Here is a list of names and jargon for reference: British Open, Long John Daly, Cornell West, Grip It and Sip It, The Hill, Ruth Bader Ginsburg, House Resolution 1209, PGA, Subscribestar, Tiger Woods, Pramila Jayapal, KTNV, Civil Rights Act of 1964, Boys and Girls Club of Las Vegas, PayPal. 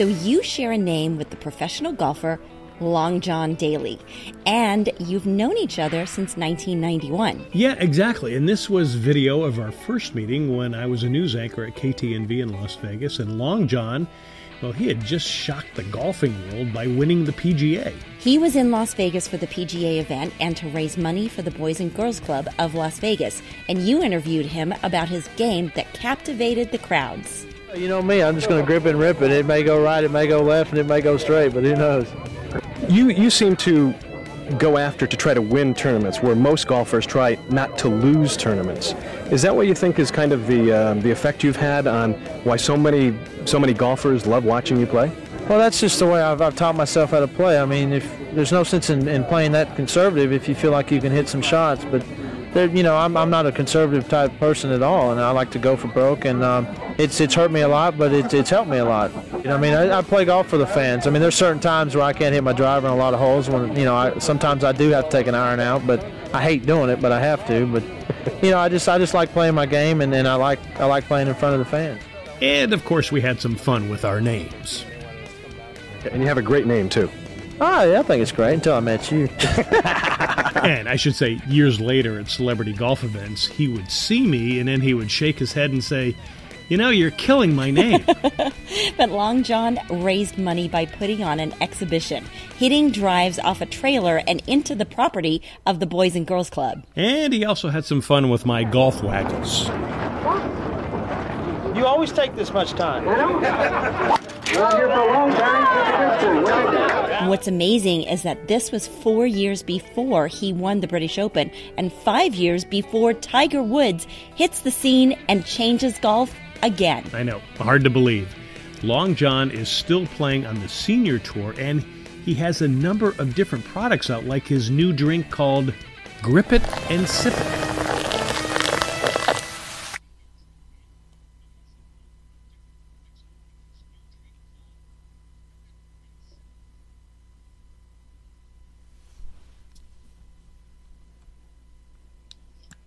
So you share a name with the professional golfer Long John Daly, and you've known each other since 1991. Yeah, exactly. And this was video of our first meeting when I was a news anchor at KTNV in Las Vegas, and Long John, well, he had just shocked the golfing world by winning the PGA. He was in Las Vegas for the PGA event and to raise money for the Boys and Girls Club of Las Vegas, and you interviewed him about his game that captivated the crowds. You know me, I'm just going to grip and rip it. It may go right, it may go left, and it may go straight, but who knows? You seem to go after to try to win tournaments, where most golfers try not to lose tournaments. Is that what you think is kind of the effect you've had on why so many golfers love watching you play? Well, that's just the way I've taught myself how to play. I mean, if there's no sense in playing that conservative if you feel like you can hit some shots. But you know, I'm not a conservative type person at all, and I like to go for broke, and it's hurt me a lot, but it's helped me a lot. You know, I mean, I play golf for the fans. I mean, there's certain times where I can't hit my driver in a lot of holes. When you know, sometimes I do have to take an iron out, but I hate doing it, but I have to. But you know, I just like playing my game, and I like playing in front of the fans. And of course, we had some fun with our names. And you have a great name too. Oh, yeah, I think it's great until I met you. And I should say, years later at celebrity golf events, he would see me, and then he would shake his head and say, "You know, you're killing my name." But Long John raised money by putting on an exhibition, hitting drives off a trailer and into the property of the Boys and Girls Club. And he also had some fun with my golf waggles. You always take this much time. We're here for a long time. What's amazing is that this was 4 years before he won the British Open and 5 years before Tiger Woods hits the scene and changes golf again. I know, hard to believe. Long John is still playing on the senior tour, and he has a number of different products out, like his new drink called Grip It and Sip It.